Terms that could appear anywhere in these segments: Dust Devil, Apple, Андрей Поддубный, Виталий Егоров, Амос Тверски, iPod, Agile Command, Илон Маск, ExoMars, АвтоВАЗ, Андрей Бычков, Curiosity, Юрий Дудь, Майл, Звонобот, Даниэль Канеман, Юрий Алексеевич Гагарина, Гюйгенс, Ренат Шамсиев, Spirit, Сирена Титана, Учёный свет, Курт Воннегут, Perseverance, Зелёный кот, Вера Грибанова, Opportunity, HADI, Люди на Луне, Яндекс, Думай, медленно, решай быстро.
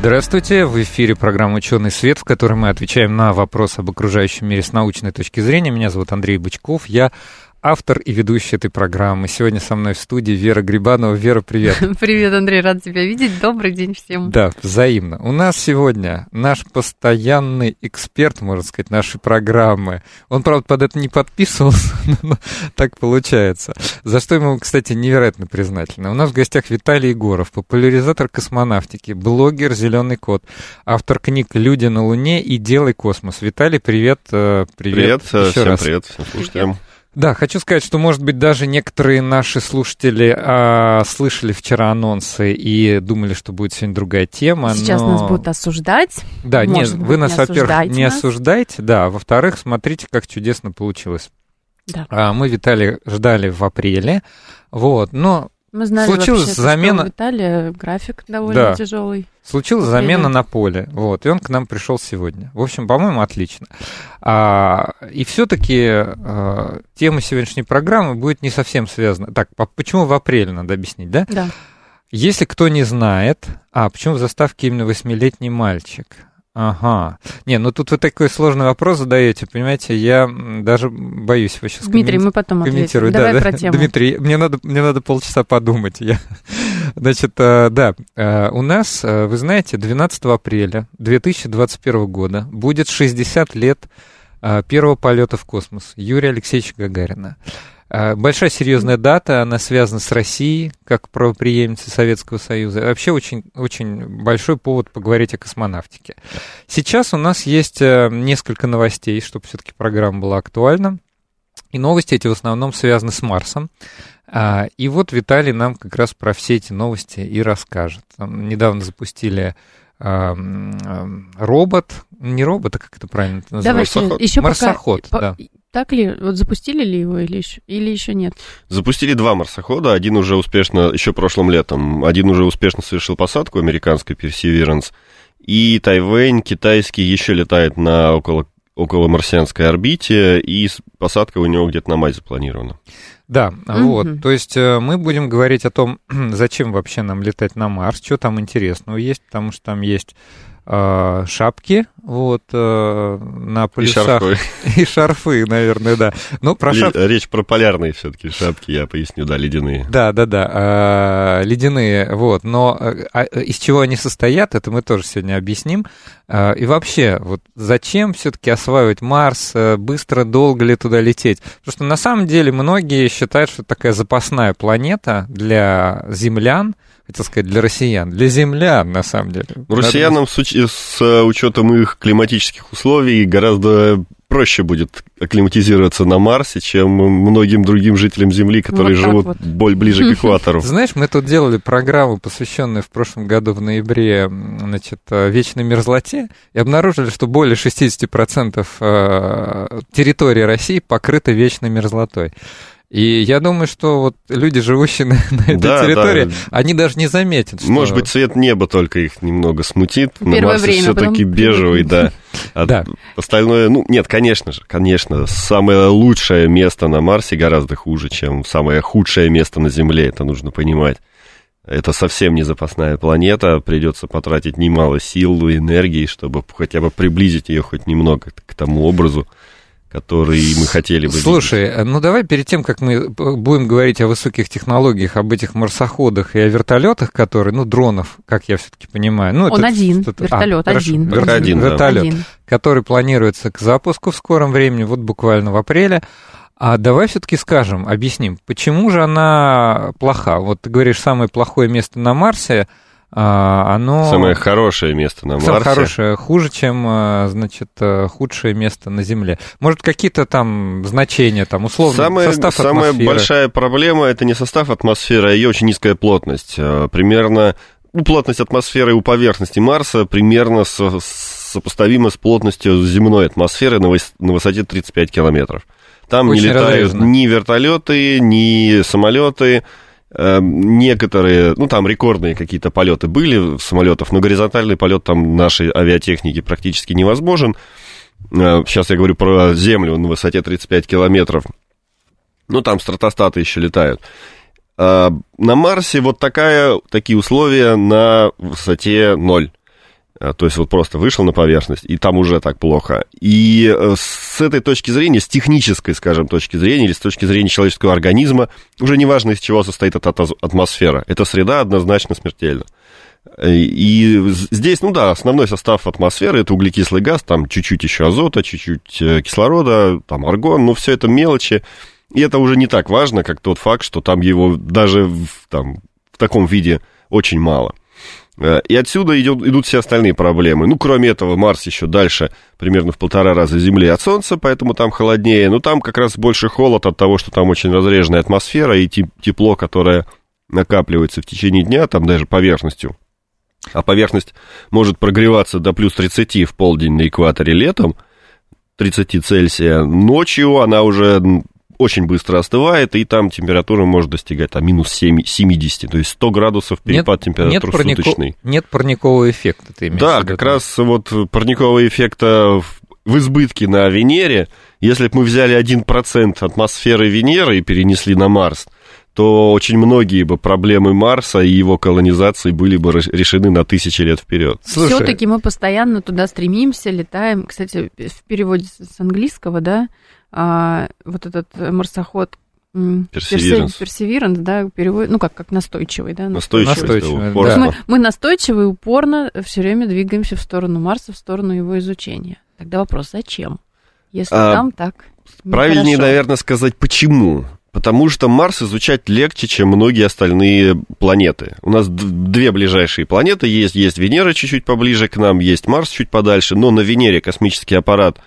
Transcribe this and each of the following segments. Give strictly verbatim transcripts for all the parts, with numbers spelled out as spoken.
Здравствуйте, в эфире программа «Учёный свет», в которой мы отвечаем на вопросы об окружающем мире с научной точки зрения. Меня зовут Андрей Бычков, я автор и ведущий этой программы. Сегодня со мной в студии Вера Грибанова. Вера, привет. Привет, Андрей, рад тебя видеть. Добрый день всем. Да, взаимно. У нас сегодня наш постоянный эксперт, можно сказать, нашей программы. Он, правда, под это не подписывался, но так получается. За что ему, кстати, невероятно признательны. У нас в гостях Виталий Егоров, популяризатор космонавтики, блогер «Зелёный кот», автор книг «Люди на Луне» и «Делай космос». Виталий, привет. Привет, привет всем раз. Привет, всем слушателям. Да, хочу сказать, что, может быть, даже некоторые наши слушатели а, слышали вчера анонсы и думали, что будет сегодня другая тема. Сейчас но... нас будут осуждать. Да, нет, вы нас, во-первых, не осуждайте, да, во-вторых, смотрите, как чудесно получилось. Да. А, мы Виталия ждали в апреле, вот, но мы знали случилась вообще, замена. Что у Виталия график довольно да. тяжелый. Случилась замена на поле, вот, и он к нам пришел сегодня. В общем, по-моему, отлично. А, и все-таки а, тема сегодняшней программы будет не совсем связана. Так, почему в апреле, надо объяснить, да? Да. Если кто не знает, а почему в заставке именно восьмилетний мальчик? Ага. Не, ну тут вы такой сложный вопрос задаете, понимаете, я даже боюсь его сейчас Дмитрий, коммен... мы потом комментирую. Давай да, про да. тему. Дмитрий, мне надо, мне надо полчаса подумать. Я... Значит, да, у нас, вы знаете, двенадцатого апреля две тысячи двадцать первого года будет шестьдесят лет первого полета в космос Юрия Алексеевича Гагарина. Большая серьезная дата, она связана с Россией, как правопреемницей Советского Союза. Вообще очень, очень большой повод поговорить о космонавтике. Сейчас у нас есть несколько новостей, чтобы все-таки программа была актуальна. И новости эти в основном связаны с Марсом. И вот Виталий нам как раз про все эти новости и расскажет. Там недавно запустили... робот, не робот, а как это правильно называется? Марсоход. Марсоход, пока... да. Так ли? Вот запустили ли его или еще, или еще нет? Запустили два марсохода. Один уже успешно, еще прошлым летом, один уже успешно совершил посадку, американский Perseverance, и Тайвань, китайский, еще летает на около, около марсианской орбите, и посадка у него где-то на май запланирована. Да, mm-hmm. вот, то есть мы будем говорить о том, зачем вообще нам летать на Марс, что там интересного есть, потому что там есть э, шапки, вот, э, на полюсах. И шарфы. И шарфы, наверное, да. Но про шап... Речь про полярные все-таки шапки, я поясню, да, ледяные. Да, да, да, э, ледяные, вот, но э, из чего они состоят, это мы тоже сегодня объясним. Э, и вообще, вот, зачем все-таки осваивать Марс, э, быстро, долго ли туда лететь? Потому что на самом деле многие считают, что это такая запасная планета для землян, хотел сказать, для россиян, для землян, на самом деле. Россиянам с, уч- с учетом их климатических условий гораздо проще будет акклиматизироваться на Марсе, чем многим другим жителям Земли, которые вот живут вот. более ближе к экватору. Знаешь, мы тут делали программу, посвященную в прошлом году в ноябре, значит, вечной мерзлоте, и обнаружили, что более шестьдесят процентов территории России покрыта вечной мерзлотой. И я думаю, что вот люди, живущие на, на этой да, территории, да. они даже не заметят, что... Может быть, цвет неба только их немного смутит. Первое на Марсе все-таки потом... бежевый, да. А да. Остальное, ну, нет, конечно же, конечно, самое лучшее место на Марсе гораздо хуже, чем самое худшее место на Земле, это нужно понимать. Это совсем не запасная планета, придется потратить немало сил и энергии, чтобы хотя бы приблизить ее хоть немного к тому образу, которые мы хотели бы видеть. Слушай, ну давай перед тем, как мы будем говорить о высоких технологиях, об этих марсоходах и о вертолетах, которые, ну, дронов, как я все-таки понимаю. Ну, он один, вертолет а, один. Хорошо, вер... один. Вертолет, один. Который планируется к запуску в скором времени, вот буквально в апреле. А давай все-таки скажем, объясним, почему же она плоха? Вот ты говоришь, самое плохое место на Марсе. Оно... Самое хорошее место на Марсе. Самое хорошее, хуже, чем, значит, худшее место на Земле. Может, какие-то там значения, там, условно, самое, состав самая атмосферы? Самая большая проблема – это не состав атмосферы, а ее очень низкая плотность. Примерно, ну, плотность атмосферы у поверхности Марса примерно со, сопоставима с плотностью земной атмосферы на, выс- на высоте тридцать пять километров. Там Очень не летают разрежно. ни вертолеты, ни самолеты. Некоторые, ну, там рекордные какие-то полеты были самолетов, но горизонтальный полет там нашей авиатехники практически невозможен. Сейчас я говорю про Землю на высоте тридцать пять километров. Ну, там стратостаты еще летают. На Марсе вот такая, такие условия на высоте ноль. То есть вот просто вышел на поверхность, и там уже так плохо. И с этой точки зрения, с технической, скажем, точки зрения, или с точки зрения человеческого организма, уже неважно, из чего состоит эта атмосфера. Эта среда однозначно смертельна. И здесь, ну да, основной состав атмосферы — это углекислый газ, там чуть-чуть еще азота, чуть-чуть кислорода, там аргон, ну все это мелочи. И это уже не так важно, как тот факт, что там его даже в, там, в таком виде очень мало. И отсюда идет, идут все остальные проблемы. Ну, кроме этого, Марс еще дальше, примерно в полтора раза Земли от Солнца, поэтому там холоднее. Но там как раз больше холод от того, что там очень разреженная атмосфера и тепло, которое накапливается в течение дня, там даже поверхностью. А поверхность может прогреваться до плюс тридцати в полдень на экваторе летом, тридцать Цельсия. Ночью она уже очень быстро остывает, и там температура может достигать там, минус семьдесят, то есть сто градусов перепад температуры суточный. Парнико, нет парникового эффекта, ты имеешь в виду? Да, как раз вот парникового эффекта в избытке на Венере. Если бы мы взяли один процент атмосферы Венеры и перенесли на Марс, то очень многие бы проблемы Марса и его колонизации были бы решены на тысячи лет вперед. Все-таки мы постоянно туда стремимся, летаем. Кстати, в переводе с английского, да, А, вот этот марсоход Perseverance, Perseverance да, перевод, ну как, как настойчивый, да? Настойчивый. настойчивый да. мы, мы настойчиво и упорно все время двигаемся в сторону Марса, в сторону его изучения. Тогда вопрос, зачем? Если а, там так правильнее, наверное, сказать, почему? Потому что Марс изучать легче, чем многие остальные планеты. У нас две ближайшие планеты есть. Есть Венера чуть-чуть поближе к нам, есть Марс чуть подальше. Но на Венере космический аппарат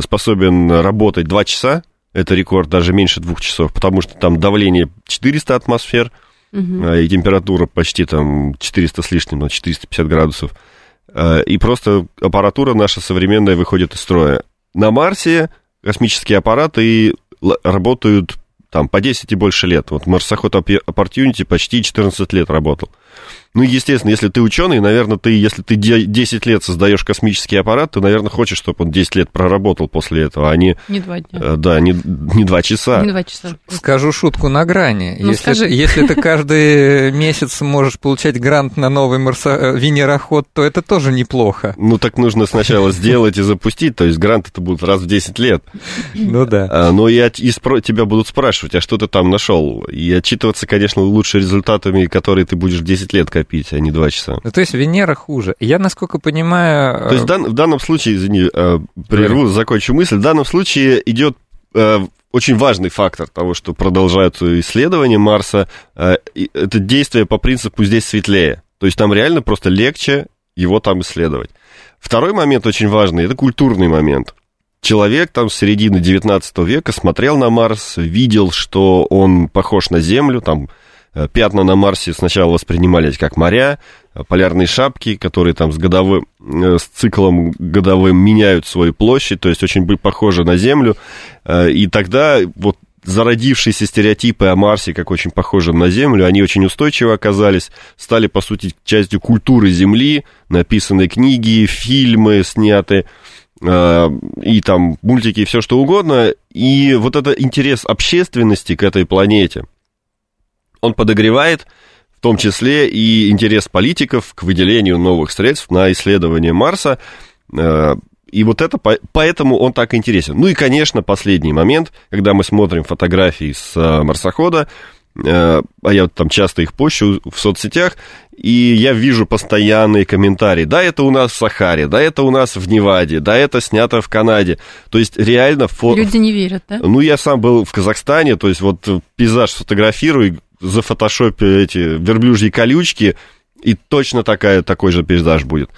способен работать два часа, это рекорд, даже меньше двух часов, потому что там давление четыреста атмосфер, угу. и температура почти там четыреста с лишним, на четыреста пятьдесят градусов, и просто аппаратура наша современная выходит из строя. На Марсе космические аппараты работают там по десять и больше лет, вот марсоход Opportunity почти четырнадцать лет работал. Ну, естественно, если ты ученый, наверное, ты, если ты десять лет создаешь космический аппарат, ты, наверное, хочешь, чтобы он десять лет проработал после этого, а не... Не два дня. Да, не, не два часа. Не два часа. Скажу шутку на грани. Ну, если, скажи. Если ты каждый месяц можешь получать грант на новый марсо... венероход, то это тоже неплохо. Ну, так нужно сначала сделать и запустить, то есть гранты это будут раз в десять лет. Ну, да. Но я и спро... тебя будут спрашивать, а что ты там нашел? И отчитываться, конечно, лучше результатами, которые ты будешь в десять лет копить. Пить, а не два часа. Ну, то есть Венера хуже. Я, насколько понимаю... То есть дан, в данном случае, извини, прерву, закончу мысль, в данном случае идет очень важный фактор того, что продолжаются исследования Марса, это действие по принципу «здесь светлее». То есть там реально просто легче его там исследовать. Второй момент очень важный, это культурный момент. Человек там с середины девятнадцатого века смотрел на Марс, видел, что он похож на Землю, там... Пятна на Марсе сначала воспринимались как моря, полярные шапки, которые там с, годовым, с циклом годовым меняют свою площадь, то есть очень похожи на Землю. И тогда вот зародившиеся стереотипы о Марсе, как очень похожим на Землю, они очень устойчиво оказались, стали, по сути, частью культуры Земли, написаны книги, фильмы сняты, и там мультики, и все что угодно. И вот этот интерес общественности к этой планете, он подогревает, в том числе, и интерес политиков к выделению новых средств на исследование Марса. И вот это, поэтому он так интересен. Ну и, конечно, последний момент, когда мы смотрим фотографии с марсохода, а я там часто их пощу в соцсетях, и я вижу постоянные комментарии. Да, это у нас в Сахаре, да, это у нас в Неваде, да, это снято в Канаде. То есть реально... Фо... Люди не верят, да? Ну, я сам был в Казахстане, то есть вот пейзаж сфотографирую, зафотошопили эти верблюжьи колючки, И точно такая, такой же пейзаж будет.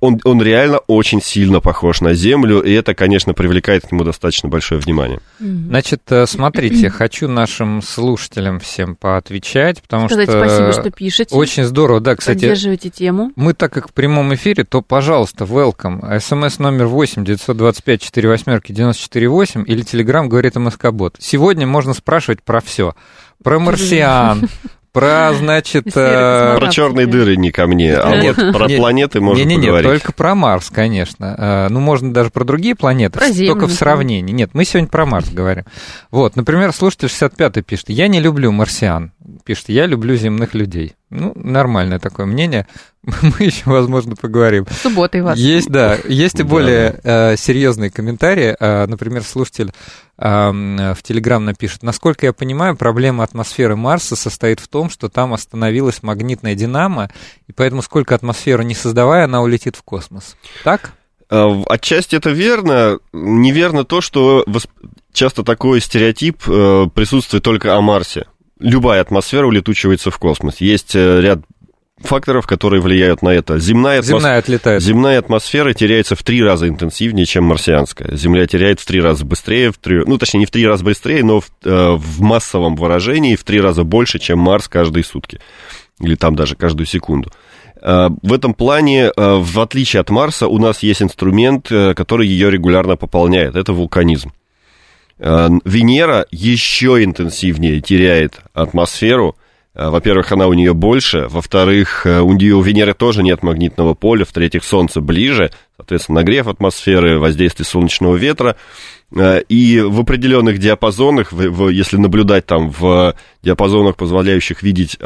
Он, он реально очень сильно похож на Землю, и это, конечно, привлекает к нему достаточно большое внимание. Значит, смотрите, хочу нашим слушателям всем поотвечать, потому Сказать что... спасибо, что пишете. Очень здорово, да, кстати. Поддерживайте тему. Мы, так как в прямом эфире, то, пожалуйста, welcome. СМС номер восемь девятьсот двадцать пять сорок восемь девяносто четыре восемь или Telegram говорит МСК-бот. Сегодня можно спрашивать про все. Про марсиан, про, значит... Про черные дыры не ко мне, а нет, вот про нет, планеты можно не, не, поговорить. Нет, только про Марс, конечно. Ну, можно даже про другие планеты, про Землю, только в сравнении. Нет, мы сегодня про Марс говорим. Вот, например, слушатель шестьдесят пятый пишет, я не люблю марсиан. Пишет, я люблю земных людей. Ну, нормальное такое мнение. Мы еще, возможно, поговорим. С субботой вас. Есть, да, есть и более э, серьезные комментарии. Э, например, слушатель э, в Телеграм напишет, насколько я понимаю, проблема атмосферы Марса состоит в том, что там остановилась магнитная динамо, и поэтому сколько атмосферы не создавая, она улетит в космос. Так? Отчасти это верно. Неверно то, что часто такой стереотип присутствует только о Марсе. Любая атмосфера улетучивается в космос. Есть ряд факторов, которые влияют на это. Земная, Земная, атмос... Земная атмосфера теряется в три раза интенсивнее, чем марсианская. Земля теряет в три раза быстрее, в три... ну, точнее, не в три раза быстрее, но в, э, в массовом выражении в три раза больше, чем Марс каждые сутки. Или там даже каждую секунду. Э, в этом плане, э, в отличие от Марса, у нас есть инструмент, э, который ее регулярно пополняет. Это вулканизм. Венера еще интенсивнее теряет атмосферу. Во-первых, она у нее больше. Во-вторых, у нее, у Венеры тоже нет магнитного поля. В-третьих, Солнце ближе. Соответственно, нагрев атмосферы, воздействие солнечного ветра. И в определенных диапазонах, если наблюдать там в диапазонах, позволяющих видеть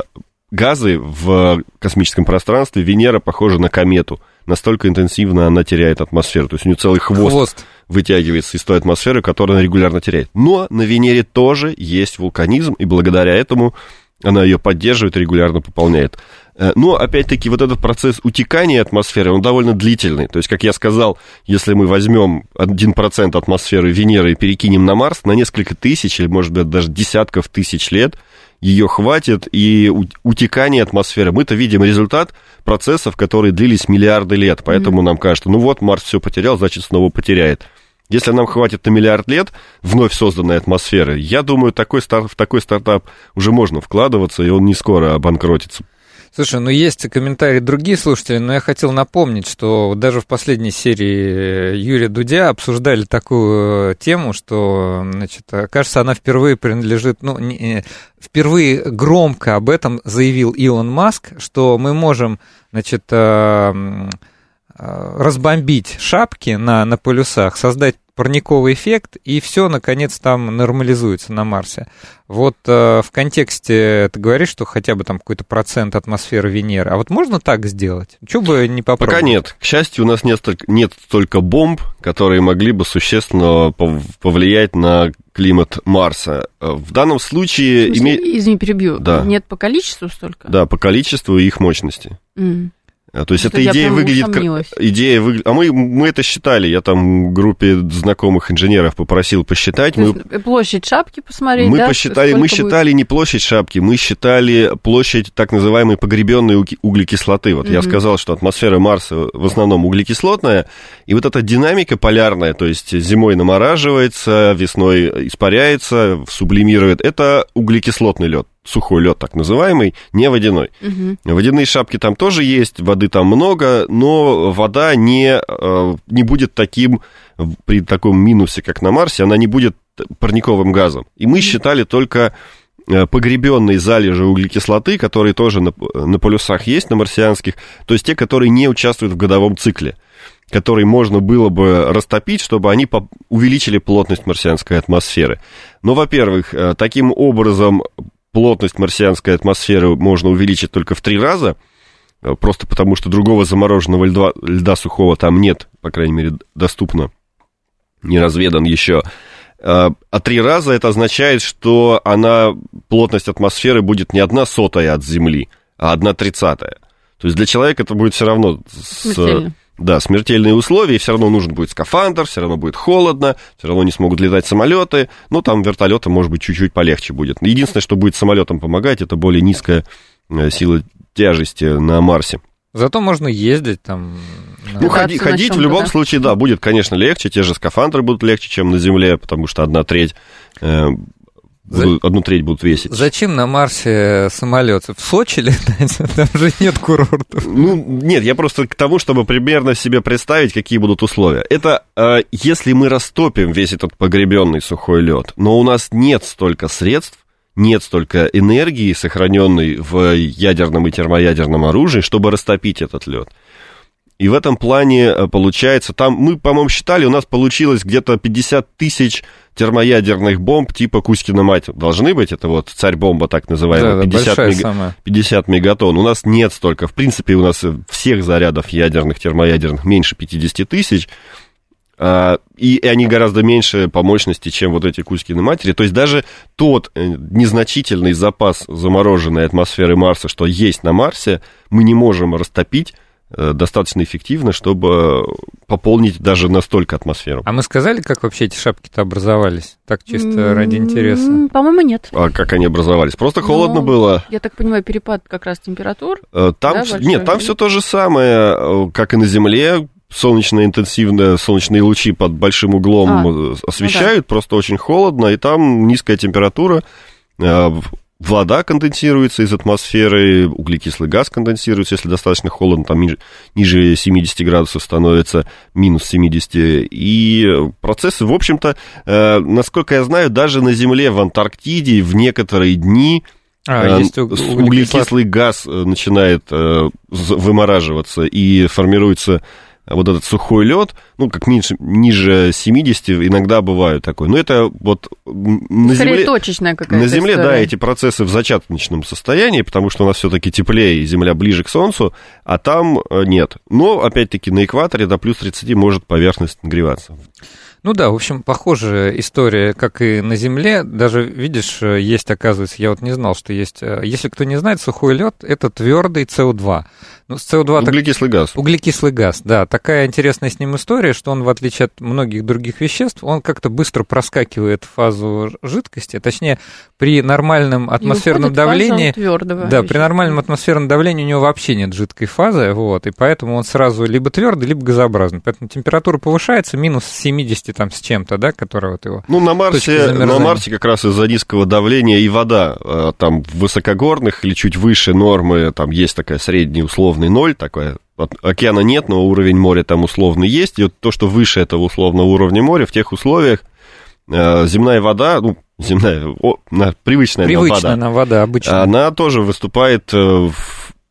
газы в космическом пространстве, Венера похожа на комету. Настолько интенсивно она теряет атмосферу. То есть у нее целый хвост, хвост вытягивается из той атмосферы, которую она регулярно теряет. Но на Венере тоже есть вулканизм, и благодаря этому она ее поддерживает и регулярно пополняет. Но, опять-таки, вот этот процесс утекания атмосферы, он довольно длительный. То есть, как я сказал, если мы возьмем один процент атмосферы Венеры и перекинем на Марс, на несколько тысяч, или, может быть, даже десятков тысяч лет ее хватит, и утекание атмосферы. Мы-то видим результат процессов, которые длились миллиарды лет, поэтому mm-hmm. нам кажется, ну вот, Марс все потерял, значит, снова потеряет. Если нам хватит на миллиард лет вновь созданной атмосферы, я думаю, такой стар... в такой стартап уже можно вкладываться, и он не скоро обанкротится. Слушай, ну есть комментарии другие слушатели, но я хотел напомнить, что даже в последней серии Юрия Дудя обсуждали такую тему, что, значит, кажется, она впервые принадлежит, ну, не, впервые громко об этом заявил Илон Маск, что мы можем, значит, разбомбить шапки на, на полюсах, создать парниковый эффект, и все, наконец, там нормализуется на Марсе. Вот э, в контексте ты говоришь, что хотя бы там какой-то процент атмосферы Венеры. А вот можно так сделать? Чего бы не попробовать? Пока нет. К счастью, у нас нет, нет столько бомб, которые могли бы существенно повлиять на климат Марса. В данном случае... В смысле, име... Извини, перебью. Да. Нет по количеству столько? Да, по количеству и их мощности. Mm. То есть эта идея выглядит... идея выгля... А мы, мы это считали. Я там в группе знакомых инженеров попросил посчитать. Мы... Площадь шапки посмотреть, мы да? Посчитали, мы считали будет? Не площадь шапки, мы считали площадь так называемой погребенной углекислоты. Вот mm-hmm. я сказал, что атмосфера Марса в основном углекислотная, и вот эта динамика полярная, то есть зимой намораживается, весной испаряется, сублимирует. Это углекислотный лед. Сухой лед, так называемый, не водяной. Угу. Водяные шапки там тоже есть, воды там много, но вода не, не будет таким, при таком минусе, как на Марсе, она не будет парниковым газом. И мы считали только погребенные залежи углекислоты, которые тоже на, на полюсах есть, на марсианских, то есть те, которые не участвуют в годовом цикле, которые можно было бы растопить, чтобы они увеличили плотность марсианской атмосферы. Но, во-первых, таким образом... Плотность марсианской атмосферы можно увеличить только в три раза, просто потому что другого замороженного льда, льда сухого там нет, по крайней мере, доступно, не разведан еще. А три раза это означает, что она, плотность атмосферы будет не одна сотая от Земли, а одна тридцатая. То есть для человека это будет все равно... С... Да, смертельные условия, и все равно нужен будет скафандр, все равно будет холодно, все равно не смогут летать самолеты, ну, там вертолеты, может быть, чуть-чуть полегче будет. Единственное, что будет самолетам помогать, это более низкая сила тяжести на Марсе. Зато можно ездить там... Ну, ходи, ходить в любом да? случае, да, будет, конечно, легче. Те же скафандры будут легче, чем на Земле, потому что одна треть... Э, За... Одну треть будут весить. Зачем на Марсе самолет? В Сочи летать? Там же нет курортов. Ну, нет, я просто к тому, чтобы примерно себе представить, какие будут условия. Это э, если мы растопим весь этот погребенный сухой лед, но у нас нет столько средств, нет столько энергии, сохраненной в ядерном и термоядерном оружии, чтобы растопить этот лед. И в этом плане получается, там мы, по-моему, считали, у нас получилось где-то пятьдесят тысяч термоядерных бомб типа Кузькина мать. Должны быть, это вот царь-бомба так называемая, да, пятьдесят, мега... пятьдесят мегатон. У нас нет столько, в принципе, у нас всех зарядов ядерных, термоядерных меньше пятьдесят тысяч. И они гораздо меньше по мощности, чем вот эти Кузькины матери. То есть даже тот незначительный запас замороженной атмосферы Марса, что есть на Марсе, мы не можем растопить достаточно эффективно, чтобы пополнить даже настолько атмосферу. А мы сказали, как вообще эти шапки-то образовались? Так чисто mm-hmm. ради интереса. По-моему, нет. А как они образовались? Просто Но, холодно было. Я так понимаю, перепад как раз температур? Там, да, нет, там все то же самое, как и на Земле. Солнечные интенсивные солнечные лучи под большим углом а, освещают, ну да. Просто очень холодно, и там низкая температура. Вода конденсируется из атмосферы, углекислый газ конденсируется, если достаточно холодно, там ниже семьдесят градусов становится, минус семьдесят. И процессы, в общем-то, насколько я знаю, даже на Земле, в Антарктиде в некоторые дни а, углекислый, углекислый газ начинает вымораживаться и формируется... Вот этот сухой лед, ну, как меньше, ниже семидесяти, иногда бывает такой. Но это вот на Скорее Земле... точечная какая-то На Земле, история. Да, эти процессы в зачаточном состоянии, потому что у нас все-таки теплее, и Земля ближе к Солнцу, а там нет. Но, опять-таки, на экваторе до плюс тридцати может поверхность нагреваться. Ну да, в общем, похожая история, как и на Земле. Даже, видишь, есть, оказывается, я вот не знал, что есть... Если кто не знает, сухой лед это твердый С О два. Ну, с С О два углекислый так... газ. Углекислый газ, да. Такая интересная с ним история, что он, в отличие от многих других веществ, он как-то быстро проскакивает фазу жидкости, точнее, при нормальном атмосферном давлении... Да, вещества. При нормальном атмосферном давлении у него вообще нет жидкой фазы, вот, и поэтому он сразу либо твердый, либо газообразный. Поэтому температура повышается, минус семьдесят там с чем-то, да, которая вот его... Ну, на Марсе, на Марсе как раз из-за низкого давления и вода там в высокогорных или чуть выше нормы, там есть такая средняя условный ноль, такая, океана нет, но уровень моря там условно есть, и вот то, что выше этого условного уровня моря, в тех условиях земная вода, ну, земная, о, привычная, привычная нам вода, вода обычная. Она тоже выступает,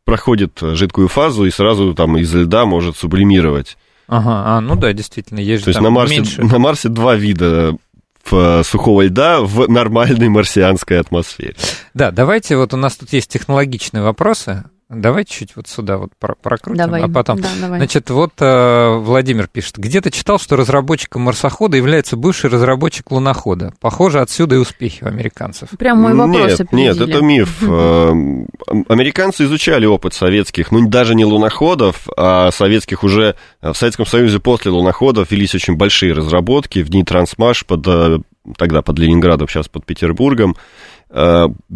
проходит жидкую фазу и сразу там из льда может сублимировать. Ага, а, ну да, действительно, есть же там меньше. То есть на Марсе два вида сухого льда в нормальной марсианской атмосфере. Да, давайте, вот у нас тут есть технологичные вопросы, давай чуть вот сюда вот прокрутим, давай. А потом... Да, давай. Значит, вот Владимир пишет. Где-то читал, что разработчиком марсохода является бывший разработчик лунохода. Похоже, отсюда и успехи у американцев. Прям мой вопрос опередили. Нет, это миф. Американцы изучали опыт советских, ну, даже не луноходов, а советских уже... В Советском Союзе после луноходов велись очень большие разработки. В дни Трансмаш под... Тогда под Ленинградом, сейчас под Петербургом.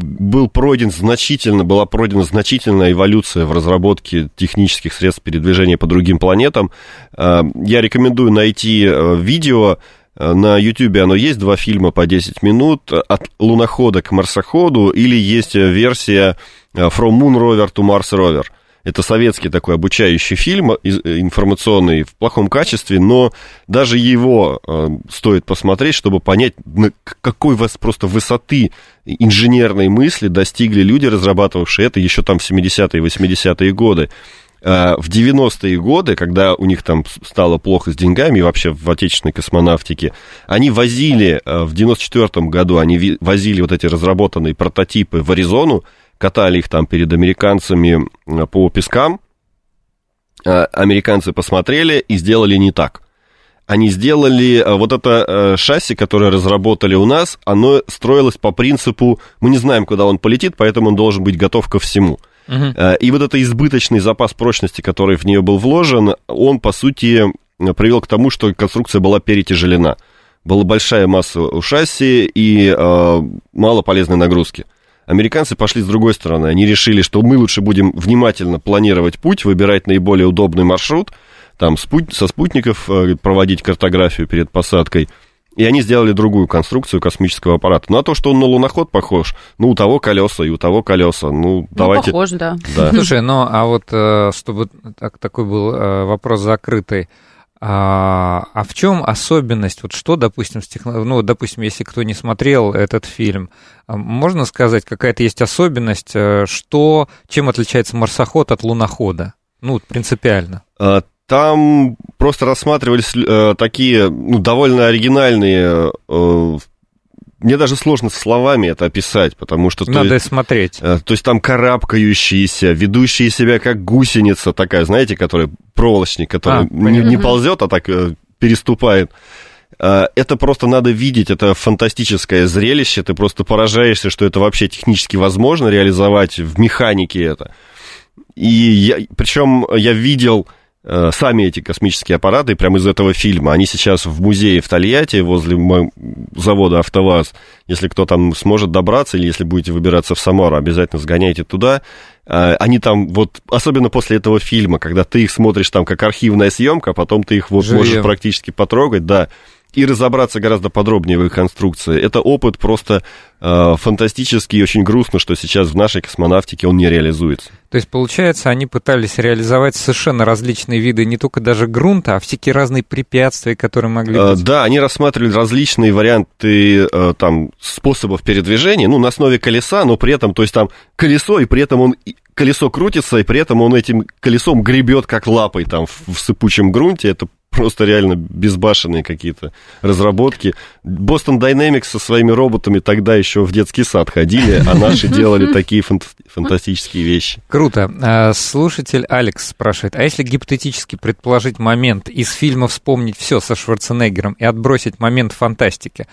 Был пройден значительно, была пройдена значительная эволюция в разработке технических средств передвижения по другим планетам. Я рекомендую найти видео, на Ютубе оно есть, два фильма по десять минут, от лунохода к марсоходу, или есть версия From Moon Rover to Mars Rover. Это советский такой обучающий фильм, информационный, в плохом качестве, но даже его стоит посмотреть, чтобы понять, какой просто высоты инженерной мысли достигли люди, разрабатывавшие это еще там в семидесятые и восьмидесятые годы. В девяностые годы, когда у них там стало плохо с деньгами, вообще в отечественной космонавтике, они возили, в девяносто четвёртом году они возили вот эти разработанные прототипы в Аризону, катали их там перед американцами по пескам, американцы посмотрели и сделали не так. Они сделали вот это шасси, которое разработали у нас, оно строилось по принципу, мы не знаем, куда он полетит, поэтому он должен быть готов ко всему. Uh-huh. И вот этот избыточный запас прочности, который в нее был вложен, он, по сути, привел к тому, что конструкция была перетяжелена. Была большая масса у шасси и мало полезной нагрузки. Американцы пошли с другой стороны. Они решили, что мы лучше будем внимательно планировать путь, выбирать наиболее удобный маршрут, там спут... со спутников проводить картографию перед посадкой. И они сделали другую конструкцию космического аппарата. Ну, а то, что он на луноход похож, ну, у того колеса и у того колеса, ну, давайте... Ну, похож, да. да. Слушай, ну, а вот, чтобы так, такой был вопрос закрытый, а, а в чем особенность, вот что, допустим, с техно... ну, допустим, если кто не смотрел этот фильм, можно сказать, какая-то есть особенность, что, чем отличается марсоход от лунохода? Ну, принципиально. А, Там просто рассматривались э, такие, ну, довольно оригинальные, э, мне даже сложно словами это описать, потому что... Надо то есть, смотреть. Э, то есть там карабкающиеся, ведущие себя как гусеница такая, знаете, которая проволочник, который а, не, не ползет, а так э, переступает. Э, это просто надо видеть, это фантастическое зрелище, ты просто поражаешься, что это вообще технически возможно реализовать в механике это. И я, причем я видел... сами эти космические аппараты прямо из этого фильма. Они сейчас в музее в Тольятти возле завода «АвтоВАЗ». Если кто там сможет добраться, или если будете выбираться в Самару, обязательно сгоняйте туда. Они там вот, особенно после этого фильма, когда ты их смотришь там как архивная съемка, а потом ты их вот Живем. можешь практически потрогать, да, и разобраться гораздо подробнее в их конструкции. Это опыт просто э, фантастический, и очень грустно, что сейчас в нашей космонавтике он не реализуется. То есть, получается, они пытались реализовать совершенно различные виды, не только даже грунта, а всякие разные препятствия, которые могли быть. Э, да, они рассматривали различные варианты э, там, способов передвижения, ну, на основе колеса, но при этом, то есть там колесо, и при этом он... колесо крутится, и при этом он этим колесом гребет как лапой там в сыпучем грунте. Это просто реально безбашенные какие-то разработки. Boston Дайнемикс со своими роботами тогда еще в детский сад ходили, а наши делали такие фантастические вещи. Круто. Слушатель Алекс спрашивает, а если гипотетически предположить момент из фильма «Вспомнить все» со Шварценеггером и отбросить момент фантастики,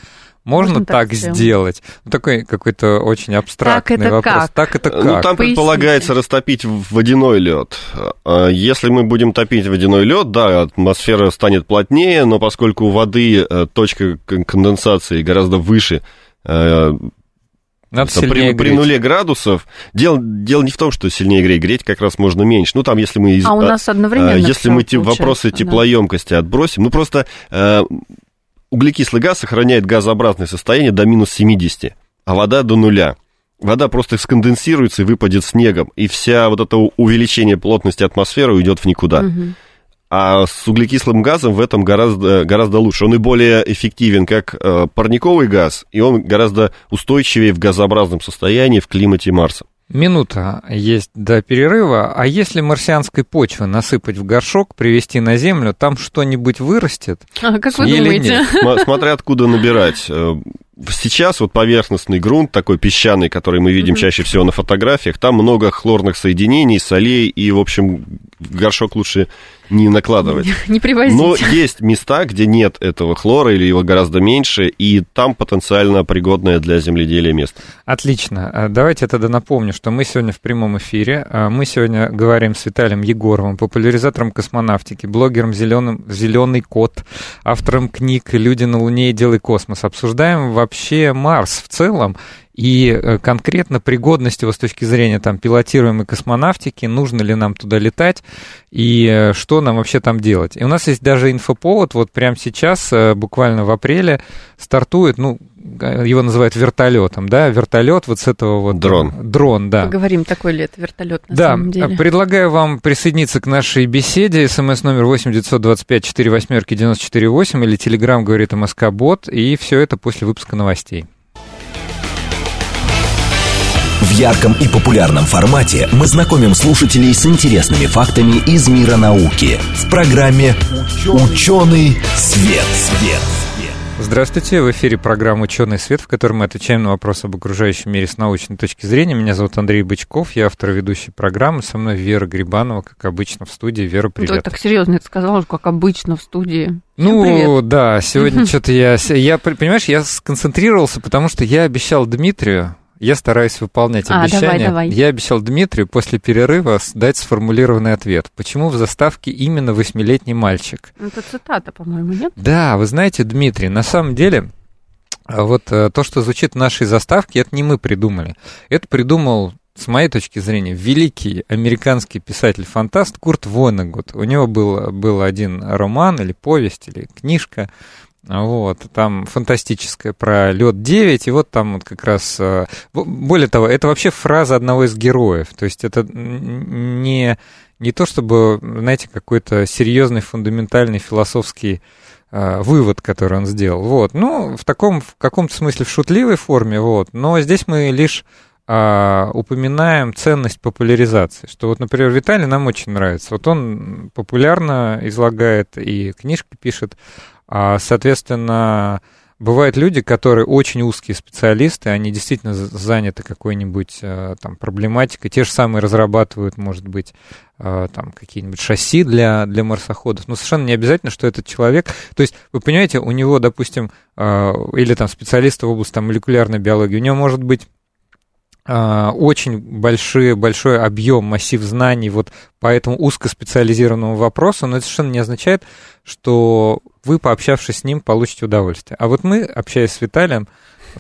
можно, можно так, так сделать? Ну, такой какой-то очень абстрактный так это вопрос. Как? Так это как? Ну, там Поясните. Предполагается растопить водяной лед. Если мы будем топить водяной лед, да, атмосфера станет плотнее, но поскольку у воды точка конденсации гораздо выше, Надо при, при нуле градусов. Дело, дело не в том, что сильнее греть, греть как раз можно меньше. Ну, там, если мы... А, а у нас одновременно Если мы те, вопросы да. теплоемкости отбросим, ну, просто... Углекислый газ сохраняет газообразное состояние до минус семидесяти, а вода до нуля. Вода просто сконденсируется и выпадет снегом, и вся вот это увеличение плотности атмосферы уйдет в никуда. Угу. А с углекислым газом в этом гораздо, гораздо лучше. Он и более эффективен как парниковый газ, и он гораздо устойчивее в газообразном состоянии в климате Марса. Минута есть до перерыва. А если марсианской почвы насыпать в горшок, привезти на Землю, там что-нибудь вырастет? А, как вы Или думаете? Нет? Смотря откуда набирать. Сейчас вот поверхностный грунт, такой песчаный, который мы видим mm-hmm. чаще всего на фотографиях, там много хлорных соединений, солей, и, в общем, в горшок лучше не накладывать. Не привозить. Но есть места, где нет этого хлора, или его гораздо меньше, и там потенциально пригодное для земледелия место. Отлично. Давайте я тогда напомню, что мы сегодня в прямом эфире. Мы сегодня говорим с Виталием Егоровым, популяризатором космонавтики, блогером «Зелёным, «Зелёный кот», автором книг «Люди на Луне» и «Делай космос». Обсуждаем вообще Марс в целом и конкретно пригодность его с точки зрения там, пилотируемой космонавтики, нужно ли нам туда летать и что нам вообще там делать. И у нас есть даже инфоповод, вот прямо сейчас, буквально в апреле, стартует, ну, его называют вертолетом, да, вертолет вот с этого вот... Дрон. Дрон, да. Поговорим, такой ли это вертолет на да. самом деле. Да, предлагаю вам присоединиться к нашей беседе. СМС номер восемь девятьсот двадцать пять сорок восемь девяносто четыре восемь или Телеграм говорит МСК-бот, и все это после выпуска новостей. В ярком и популярном формате мы знакомим слушателей с интересными фактами из мира науки в программе «Учёный свет». Здравствуйте, в эфире программа «Учёный свет», в которой мы отвечаем на вопросы об окружающем мире с научной точки зрения. Меня зовут Андрей Бычков, я автор и ведущей программы. Со мной Вера Грибанова, как обычно, в студии. Вера, привет. Да, так серьезно это сказала, как обычно в студии. Ну, привет. Да, сегодня что-то я, я... Понимаешь, я сконцентрировался, потому что я обещал Дмитрию, я стараюсь выполнять а, обещания. Давай, давай. Я обещал Дмитрию после перерыва дать сформулированный ответ. Почему в заставке именно восьмилетний мальчик? Это цитата, по-моему, нет? Да, вы знаете, Дмитрий, на самом деле вот то, что звучит в нашей заставке, это не мы придумали. Это придумал, с моей точки зрения, великий американский писатель-фантаст Курт Воннегут. У него был, был один роман или повесть, или книжка, вот, там фантастическая про Лёд девять, и вот там вот как раз... Более того, это вообще фраза одного из героев, то есть это не, не то чтобы, знаете, какой-то серьезный фундаментальный философский вывод, который он сделал, вот, ну, в таком, в каком-то смысле в шутливой форме, вот, но здесь мы лишь... упоминаем ценность популяризации, что вот, например, Виталий нам очень нравится, вот он популярно излагает и книжки пишет, а, соответственно, бывают люди, которые очень узкие специалисты, они действительно заняты какой-нибудь там проблематикой, те же самые разрабатывают, может быть, там какие-нибудь шасси для, для марсоходов, но совершенно не обязательно, что этот человек, то есть, вы понимаете, у него, допустим, или там специалисты в области там, молекулярной биологии, у него может быть очень большой, большой объем, массив знаний вот по этому узкоспециализированному вопросу, но это совершенно не означает, что вы, пообщавшись с ним, получите удовольствие. А вот мы, общаясь с Виталием,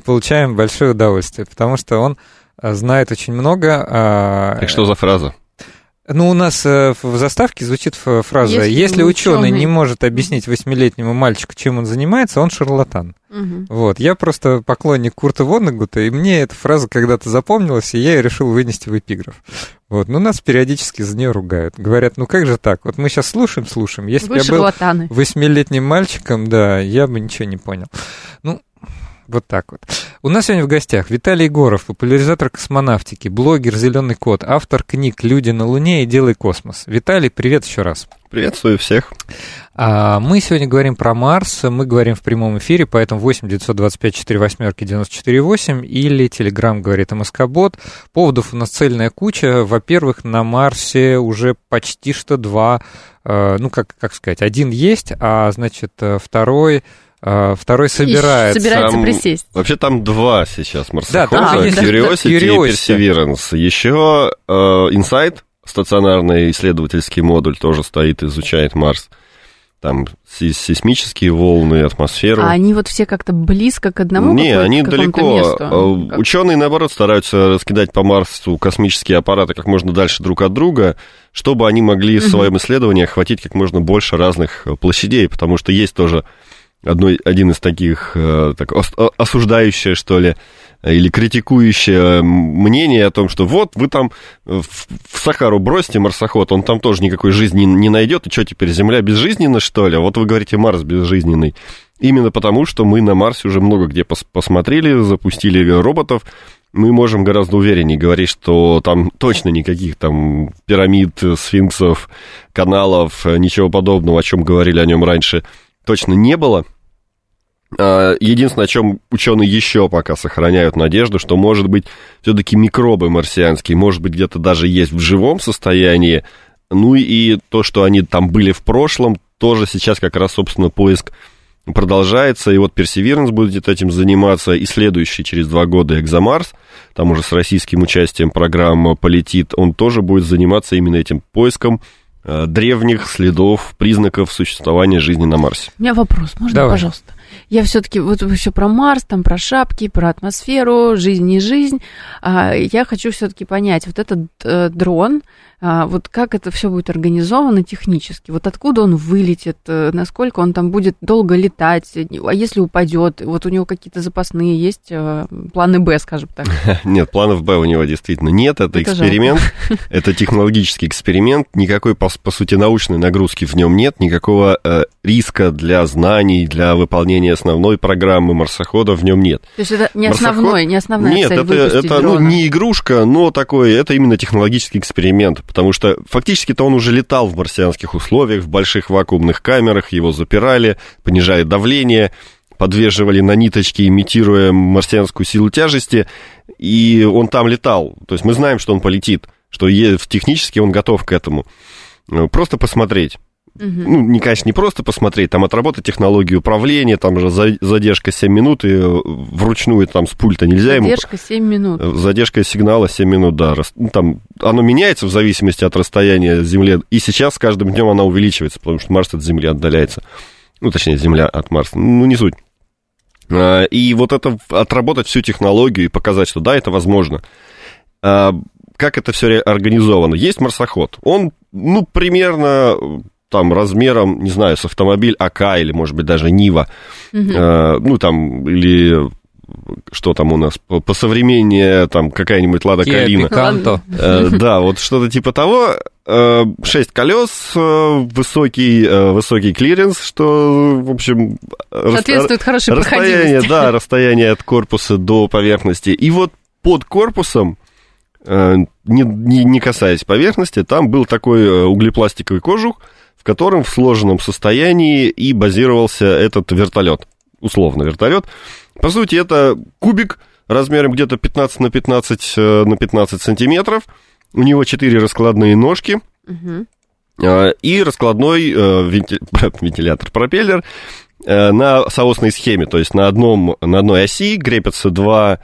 получаем большое удовольствие, потому что он знает очень много. Так что за фраза? Ну, у нас в заставке звучит фраза: «Если, Если ученый, ученый не может объяснить восьмилетнему мальчику, чем он занимается, он шарлатан». Угу. Вот. Я просто поклонник Курта Воннегута, и мне эта фраза когда-то запомнилась, и я ее решил вынести в эпиграф. Вот. Но нас периодически за нее ругают. Говорят, ну как же так? Вот мы сейчас слушаем, слушаем. Если бы я шарлатаны. Был восьмилетним мальчиком, да, я бы ничего не понял. Ну... Вот так вот. У нас сегодня в гостях Виталий Егоров, популяризатор космонавтики, блогер «Зелёный кот», автор книг «Люди на Луне» и «Делай космос». Виталий, привет еще раз. Приветствую всех. Мы сегодня говорим про Марс, мы говорим в прямом эфире, поэтому восемь девятьсот двадцать пять сорок восемь девяносто четыре восемь или Telegram говорит МСК-бот. Поводов у нас цельная куча. Во-первых, на Марсе уже почти что два, ну как, как сказать, один есть, а значит второй... Второй собирается. Собирается там, присесть. Вообще там два сейчас марсохода. Да, там Curiosity и Perseverance. Еще Инсайт, э, стационарный исследовательский модуль, тоже стоит, изучает Марс. Там сейсмические волны, атмосферу. А они вот все как-то близко к одному? Не, они далеко. Месту? Ученые, наоборот, стараются раскидать по Марсу космические аппараты как можно дальше друг от друга, чтобы они могли в своем исследовании охватить как можно больше разных площадей, потому что есть тоже... Одной, один из таких, так, осуждающее, что ли, или критикующее мнение о том, что вот вы там в, в Сахару бросьте марсоход, он там тоже никакой жизни не найдет, и что теперь, Земля безжизненна, что ли? Вот вы говорите, Марс безжизненный. Именно потому, что мы на Марсе уже много где пос- посмотрели, запустили роботов, мы можем гораздо увереннее говорить, что там точно никаких там пирамид, сфинксов, каналов, ничего подобного, о чем говорили о нем раньше, точно не было. Единственное, о чем ученые еще пока сохраняют надежду, что, может быть, все-таки микробы марсианские, может быть, где-то даже есть в живом состоянии. Ну и то, что они там были в прошлом, тоже сейчас как раз, собственно, поиск продолжается. И вот Perseverance будет этим заниматься. И следующий через два года ExoMars, там уже с российским участием программа полетит, он тоже будет заниматься именно этим поиском древних следов, признаков существования жизни на Марсе. У меня вопрос, можно, Давай. Пожалуйста? Я все-таки, вот вы все про Марс, там про шапки, про атмосферу, жизнь, не жизнь. Я хочу все-таки понять, вот этот дрон, вот как это все будет организовано технически? Вот откуда он вылетит, насколько он там будет долго летать, а если упадет, вот у него какие-то запасные есть планы Б, скажем так? Нет, планов Б у него действительно нет, это эксперимент, это технологический эксперимент, никакой по По сути, научной нагрузки в нем нет, никакого э, риска для знаний, для выполнения основной программы марсохода в нем нет. То есть это не, Марсоход... основной, не основная нет, цель это, выпустить это, дрона? Нет, ну, это не игрушка, но такой, это именно технологический эксперимент, потому что фактически-то он уже летал в марсианских условиях, в больших вакуумных камерах, его запирали, понижали давление, подвешивали на ниточки, имитируя марсианскую силу тяжести, и он там летал. То есть мы знаем, что он полетит, что технически он готов к этому. Просто посмотреть. Угу. Ну, не, конечно, не просто посмотреть, там отработать технологию управления, там же задержка семь минут, и вручную там с пульта нельзя ему... Задержка семь минут. Задержка сигнала семь минут, да. Ну, там оно меняется в зависимости от расстояния Земли, и сейчас с каждым днем она увеличивается, потому что Марс от Земли отдаляется. Ну, точнее, Земля от Марса. Ну, не суть. И вот это, отработать всю технологию и показать, что да, это возможно. Как это все организовано? Есть марсоход. Он, ну, примерно там размером, не знаю, с автомобиль АК или, может быть, даже Нива. Mm-hmm. Ну, там, или... Что там у нас? Посовременнее там какая-нибудь Лада Калина. Да, вот что-то типа того. Шесть колес, высокий, высокий клиренс, что, в общем... Соответствует хорошей проходимости. Да, расстояние от корпуса до поверхности. И вот под корпусом, не, не, не касаясь поверхности, там был такой углепластиковый кожух, в котором в сложенном состоянии и базировался этот вертолет. Условно вертолет. По сути, это кубик размером где-то пятнадцать на пятнадцать на пятнадцать сантиметров. У него четыре раскладные ножки, угу, и раскладной венти... вентилятор-пропеллер на соосной схеме. То есть на, одном, на одной оси крепятся два,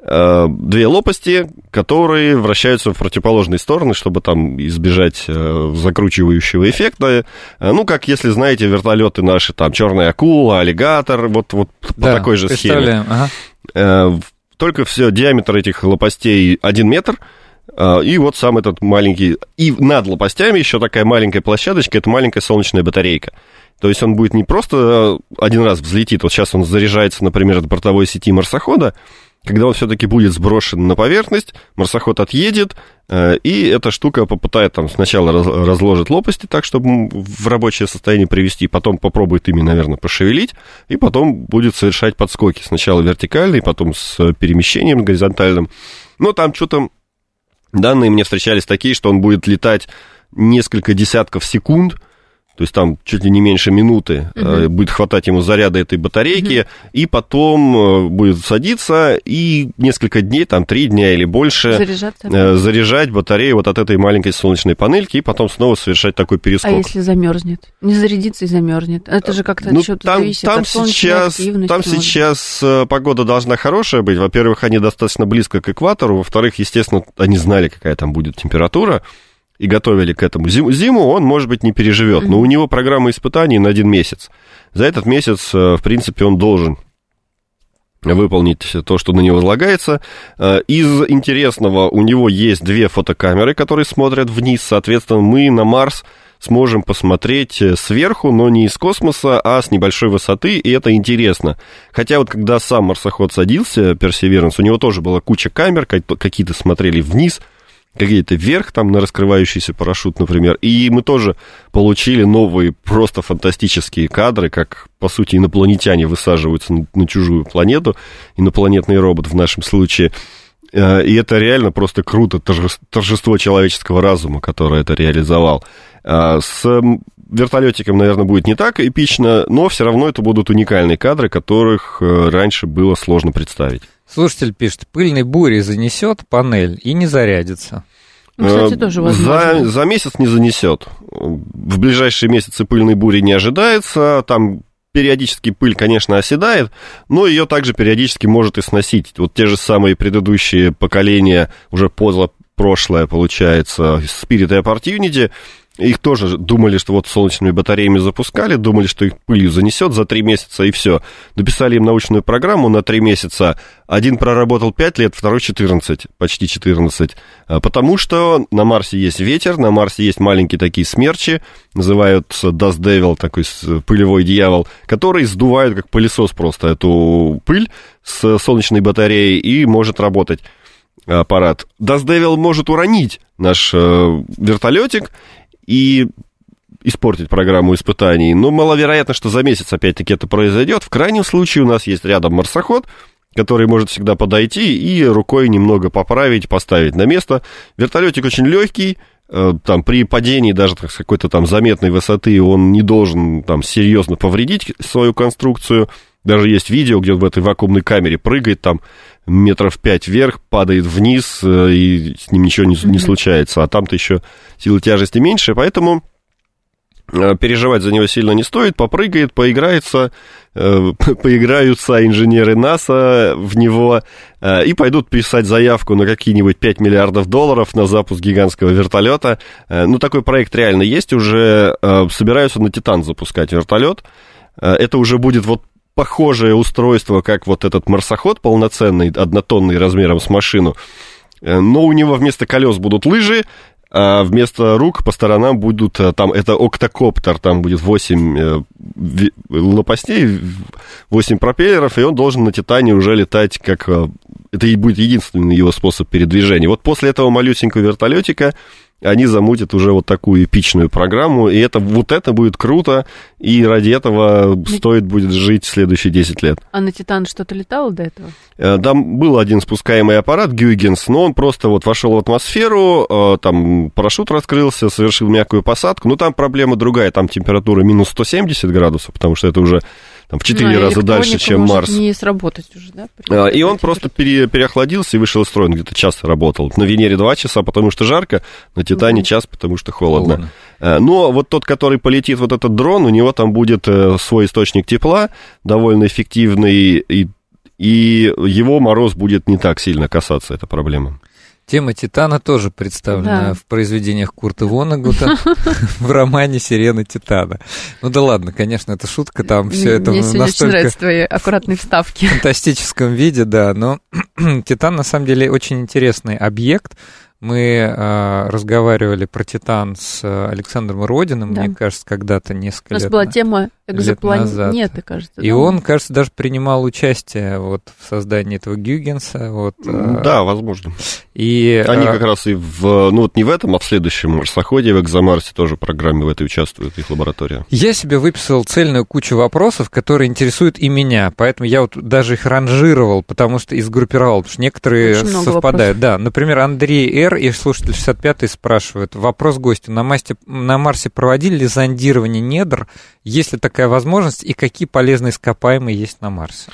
две лопасти, которые вращаются в противоположные стороны, чтобы там избежать закручивающего эффекта. Ну, как, если знаете, вертолеты наши, там, черная акула, аллигатор, вот, вот да, по такой же схеме. Ага. Только все, диаметр этих лопастей один метр, и вот сам этот маленький... И над лопастями еще такая маленькая площадочка, это маленькая солнечная батарейка. То есть он будет не просто один раз взлетит, вот сейчас он заряжается, например, от бортовой сети марсохода. Когда он все-таки будет сброшен на поверхность, марсоход отъедет, и эта штука попытает там сначала разложить лопасти так, чтобы в рабочее состояние привести, потом попробует ими, наверное, пошевелить, и потом будет совершать подскоки. Сначала вертикальные, потом с перемещением горизонтальным. Но там что-то... Данные мне встречались такие, что он будет летать несколько десятков секунд, то есть там чуть ли не меньше минуты, uh-huh, будет хватать ему заряда этой батарейки, uh-huh, и потом будет садиться и несколько дней, там три дня или больше, заряжаться, заряжать батарею вот от этой маленькой солнечной панельки и потом снова совершать такой перескок. А если замерзнет? Не зарядится и замерзнет. Это же как-то, ну, что-то там, зависит там от солнечной сейчас, активности. Там может. Сейчас погода должна хорошая быть. Во-первых, они достаточно близко к экватору. Во-вторых, естественно, они знали, какая там будет температура. И готовили к этому зиму, зиму он, может быть, не переживет, но у него программа испытаний на один месяц. За этот месяц, в принципе, он должен выполнить то, что на него возлагается. Из интересного, у него есть две фотокамеры, которые смотрят вниз. Соответственно, мы на Марс сможем посмотреть сверху, но не из космоса, а с небольшой высоты, и это интересно. Хотя вот когда сам марсоход садился, Perseverance, у него тоже была куча камер, какие-то смотрели вниз, какие-то вверх, там, на раскрывающийся парашют, например. И мы тоже получили новые просто фантастические кадры, как, по сути, инопланетяне высаживаются на, на чужую планету, инопланетный робот в нашем случае. И это реально просто круто, торжество человеческого разума, которое это реализовал. С вертолетиком, наверное, будет не так эпично, но все равно это будут уникальные кадры, которых раньше было сложно представить. Слушатель пишет, пыльной бурей занесет панель и не зарядится. Ну, кстати, тоже возможно. За, за месяц не занесет. В ближайшие месяцы пыльной бури не ожидается. Там периодически пыль, конечно, оседает, но ее также периодически может и сносить. Вот те же самые предыдущие поколения, уже позапрошлое, получается, Spirit и Opportunity, их тоже думали, что вот солнечными батареями запускали, думали, что их пылью занесет за три месяца, и все. Дописали им научную программу на три месяца. Один проработал пять лет, второй четырнадцать, почти четырнадцать. Потому что на Марсе есть ветер, на Марсе есть маленькие такие смерчи, называются Dust Devil, такой пылевой дьявол, которые сдувают, как пылесос просто, эту пыль с солнечной батареей, и может работать аппарат. Dust Devil может уронить наш вертолетик и испортить программу испытаний. Но маловероятно, что за месяц опять-таки это произойдет. В крайнем случае у нас есть рядом марсоход, который может всегда подойти и рукой немного поправить, поставить на место. Вертолетик очень легкий, там при падении даже с какой-то там заметной высоты он не должен там серьезно повредить свою конструкцию. Даже есть видео, где он в этой вакуумной камере прыгает там метров пять вверх, падает вниз, и с ним ничего не, не случается. А там-то еще сила тяжести меньше, поэтому переживать за него сильно не стоит. Попрыгает, поиграется, э, поиграются инженеры НАСА в него э, и пойдут писать заявку на какие-нибудь пять миллиардов долларов на запуск гигантского вертолета. Э, ну, такой проект реально есть уже. Э, собираются на Титан запускать вертолет. Э, это уже будет вот похожее устройство, как вот этот марсоход полноценный, однотонный размером с машину, но у него вместо колес будут лыжи, а вместо рук по сторонам будут, там, это октокоптер, там будет восемь лопастей, восемь пропеллеров, и он должен на Титане уже летать, как это и будет единственный его способ передвижения. Вот после этого малюсенького вертолетика они замутят уже вот такую эпичную программу, и это, вот это будет круто, и ради этого на... стоит будет жить следующие десять лет. А на Титан что-то летало до этого? Там был один спускаемый аппарат, Гюйгенс, но он просто вот вошел в атмосферу, там парашют раскрылся, совершил мягкую посадку, но там проблема другая, там температура минус сто семьдесят градусов, потому что это уже там, в четыре ну, раза дальше, чем Марс. Не сработать уже, да? И он просто пере, переохладился и вышел из строя, он где-то час работал. На Венере два часа, потому что жарко, на Титане час, потому что холодно. холодно. Но вот тот, который полетит, вот этот дрон, у него там будет свой источник тепла, довольно эффективный, и, и его мороз будет не так сильно касаться, эта проблема. Тема Титана тоже представлена да. в произведениях Курта Воннегута в романе «Сирена Титана». Ну да ладно, конечно, это шутка, там все это настолько в фантастическом виде, да, но Титан на самом деле очень интересный объект. Мы э, разговаривали про Титан с Александром Родиным, да. мне кажется, когда-то несколько лет назад. У нас была тема экзопланеты, кажется. И да? он, кажется, даже принимал участие вот, в создании этого Гюйгенса. Вот, э, да, возможно. И, Они э, как раз и в, ну вот не в этом, а в следующем марсоходе, в ExoMars тоже программе в этой участвует, их лаборатория. Я себе выписал цельную кучу вопросов, которые интересуют и меня, поэтому я вот даже их ранжировал, потому что и сгруппировал, потому что некоторые очень совпадают. Да, например, Андрей Р. и слушатель шестьдесят пятый спрашивает, вопрос гостю, на, масте, на Марсе проводили ли зондирование недр, есть ли такая возможность и какие полезные ископаемые есть на Марсе?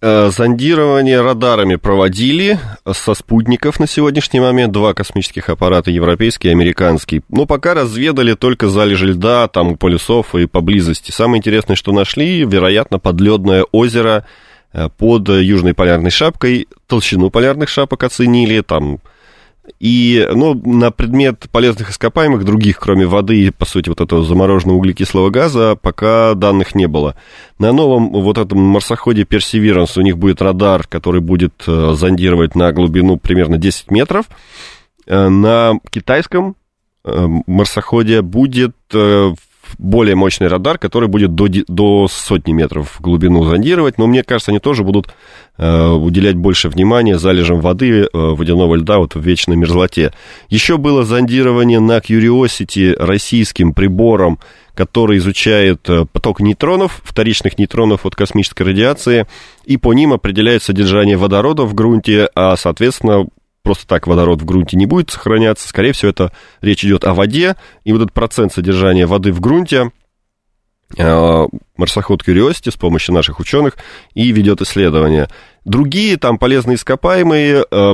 Зондирование радарами проводили со спутников на сегодняшний момент, два космических аппарата, европейский и американский, но пока разведали только залежи льда, там у полюсов и поблизости. Самое интересное, что нашли, вероятно, подледное озеро под южной полярной шапкой, толщину полярных шапок оценили, там... И, ну, на предмет полезных ископаемых, других, кроме воды и, по сути, вот этого замороженного углекислого газа, пока данных не было. На новом вот этом марсоходе Perseverance у них будет радар, который будет зондировать на глубину примерно десять метров. На китайском марсоходе будет более мощный радар, который будет до, до сотни метров в глубину зондировать, но мне кажется, они тоже будут э, уделять больше внимания залежам воды, э, водяного льда вот в вечной мерзлоте. Еще было зондирование на Curiosity российским прибором, который изучает поток нейтронов, вторичных нейтронов от космической радиации, и по ним определяет содержание водорода в грунте, а, соответственно, просто так водород в грунте не будет сохраняться. Скорее всего, это речь идет о воде. И вот этот процент содержания воды в грунте э, марсоход Curiosity с помощью наших ученых и ведет исследования. Другие там полезные ископаемые, э,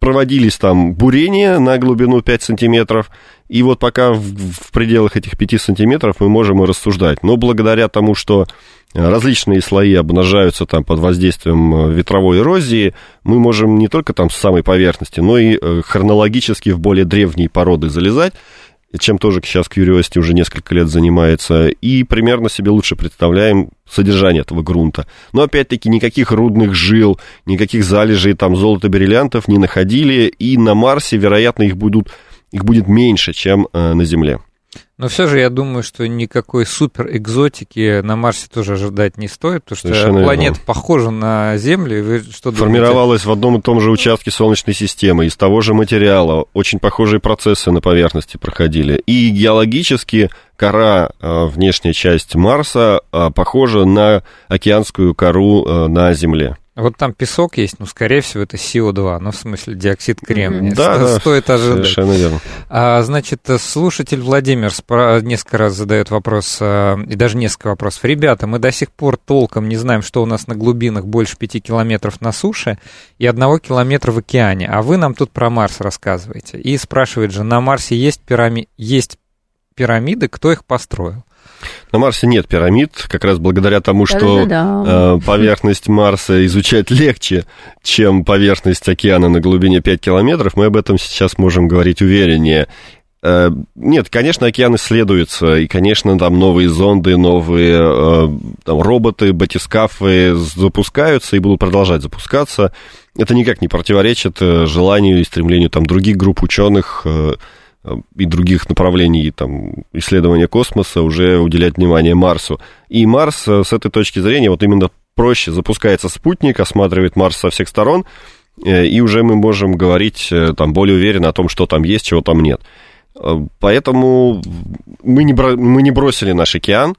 проводились там бурения на глубину пять сантиметров. И вот пока в, в пределах этих пяти сантиметров мы можем и рассуждать. Но благодаря тому, что различные слои обнажаются там под воздействием ветровой эрозии, мы можем не только там с самой поверхности, но и хронологически в более древние породы залезать, чем тоже сейчас Curiosity уже несколько лет занимается, и примерно себе лучше представляем содержание этого грунта. Но опять-таки никаких рудных жил, никаких залежей там золота-бриллиантов не находили, и на Марсе, вероятно, их будут, их будет меньше, чем на Земле. Но все же я думаю, что никакой суперэкзотики на Марсе тоже ожидать не стоит, потому что совершенно планета верно. Похожа на Землю. Вы что формировалась думаете? В одном и том же участке Солнечной системы, из того же материала. Очень похожие процессы на поверхности проходили. И геологически кора, внешняя часть Марса, похожа на океанскую кору на Земле. Вот там песок есть, но, скорее всего, это эс о два, ну, в смысле, диоксид кремния. Да, Сто, да, стоит ожидать. Совершенно верно. А, значит, слушатель Владимир спро... несколько раз задает вопрос, а, и даже несколько вопросов. Ребята, мы до сих пор толком не знаем, что у нас на глубинах больше пяти километров на суше и одного километра в океане, а вы нам тут про Марс рассказываете. И спрашивает же, на Марсе есть, пирами... есть пирамиды, кто их построил? На Марсе нет пирамид, как раз благодаря тому, что э, поверхность Марса изучать легче, чем поверхность океана на глубине пяти километров, мы об этом сейчас можем говорить увереннее. Нет, конечно, океан исследуется, и, конечно, там новые зонды, новые там, роботы, батискафы запускаются и будут продолжать запускаться. Это никак не противоречит желанию и стремлению там, других групп ученых и других направлений там, исследования космоса уже уделять внимание Марсу. И Марс с этой точки зрения вот именно проще. Запускается спутник, осматривает Марс со всех сторон, и уже мы можем говорить там, более уверенно о том, что там есть, чего там нет. Поэтому мы не, бро- мы не бросили наш океан,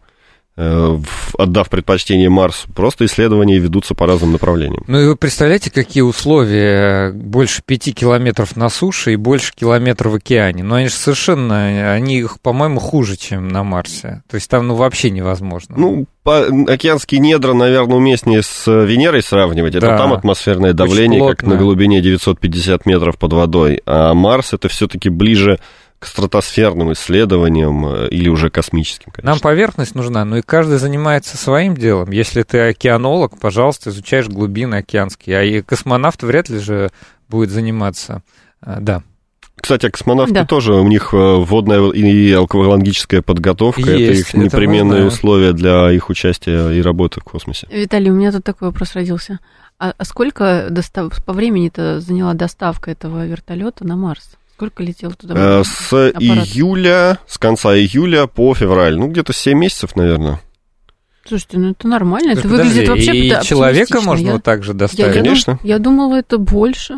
отдав предпочтение Марсу. Просто исследования ведутся по разным направлениям. Ну и вы представляете, какие условия? Больше пяти километров на суше и больше километров в океане. Но они же совершенно, они, по-моему, хуже, чем на Марсе. То есть там ну, вообще невозможно. Ну, по- океанские недра, наверное, уместнее с Венерой сравнивать. Это да, там атмосферное давление, как на глубине девятьсот пятьдесят метров под водой. А Марс это все-таки ближе к стратосферным исследованиям или уже космическим, конечно. Нам поверхность нужна, но и каждый занимается своим делом. Если ты океанолог, пожалуйста, изучаешь глубины океанские, а и космонавт вряд ли же будет заниматься, да. Кстати, а космонавты да. тоже, у них водная и алкоголологическая подготовка, есть, это их непременные это условия для их участия и работы в космосе. Виталий, у меня тут такой вопрос родился. А, а сколько достав... по времени-то заняла доставка этого вертолета на Марс? Сколько летел туда? С аппарат? июля, с конца июля по февраль. Ну, где-то семь месяцев, наверное. Слушайте, ну это нормально. Это подожди, выглядит вообще оптимистично. И человека можно я, вот так же доставить? Я, я, Конечно. Я думала, это больше.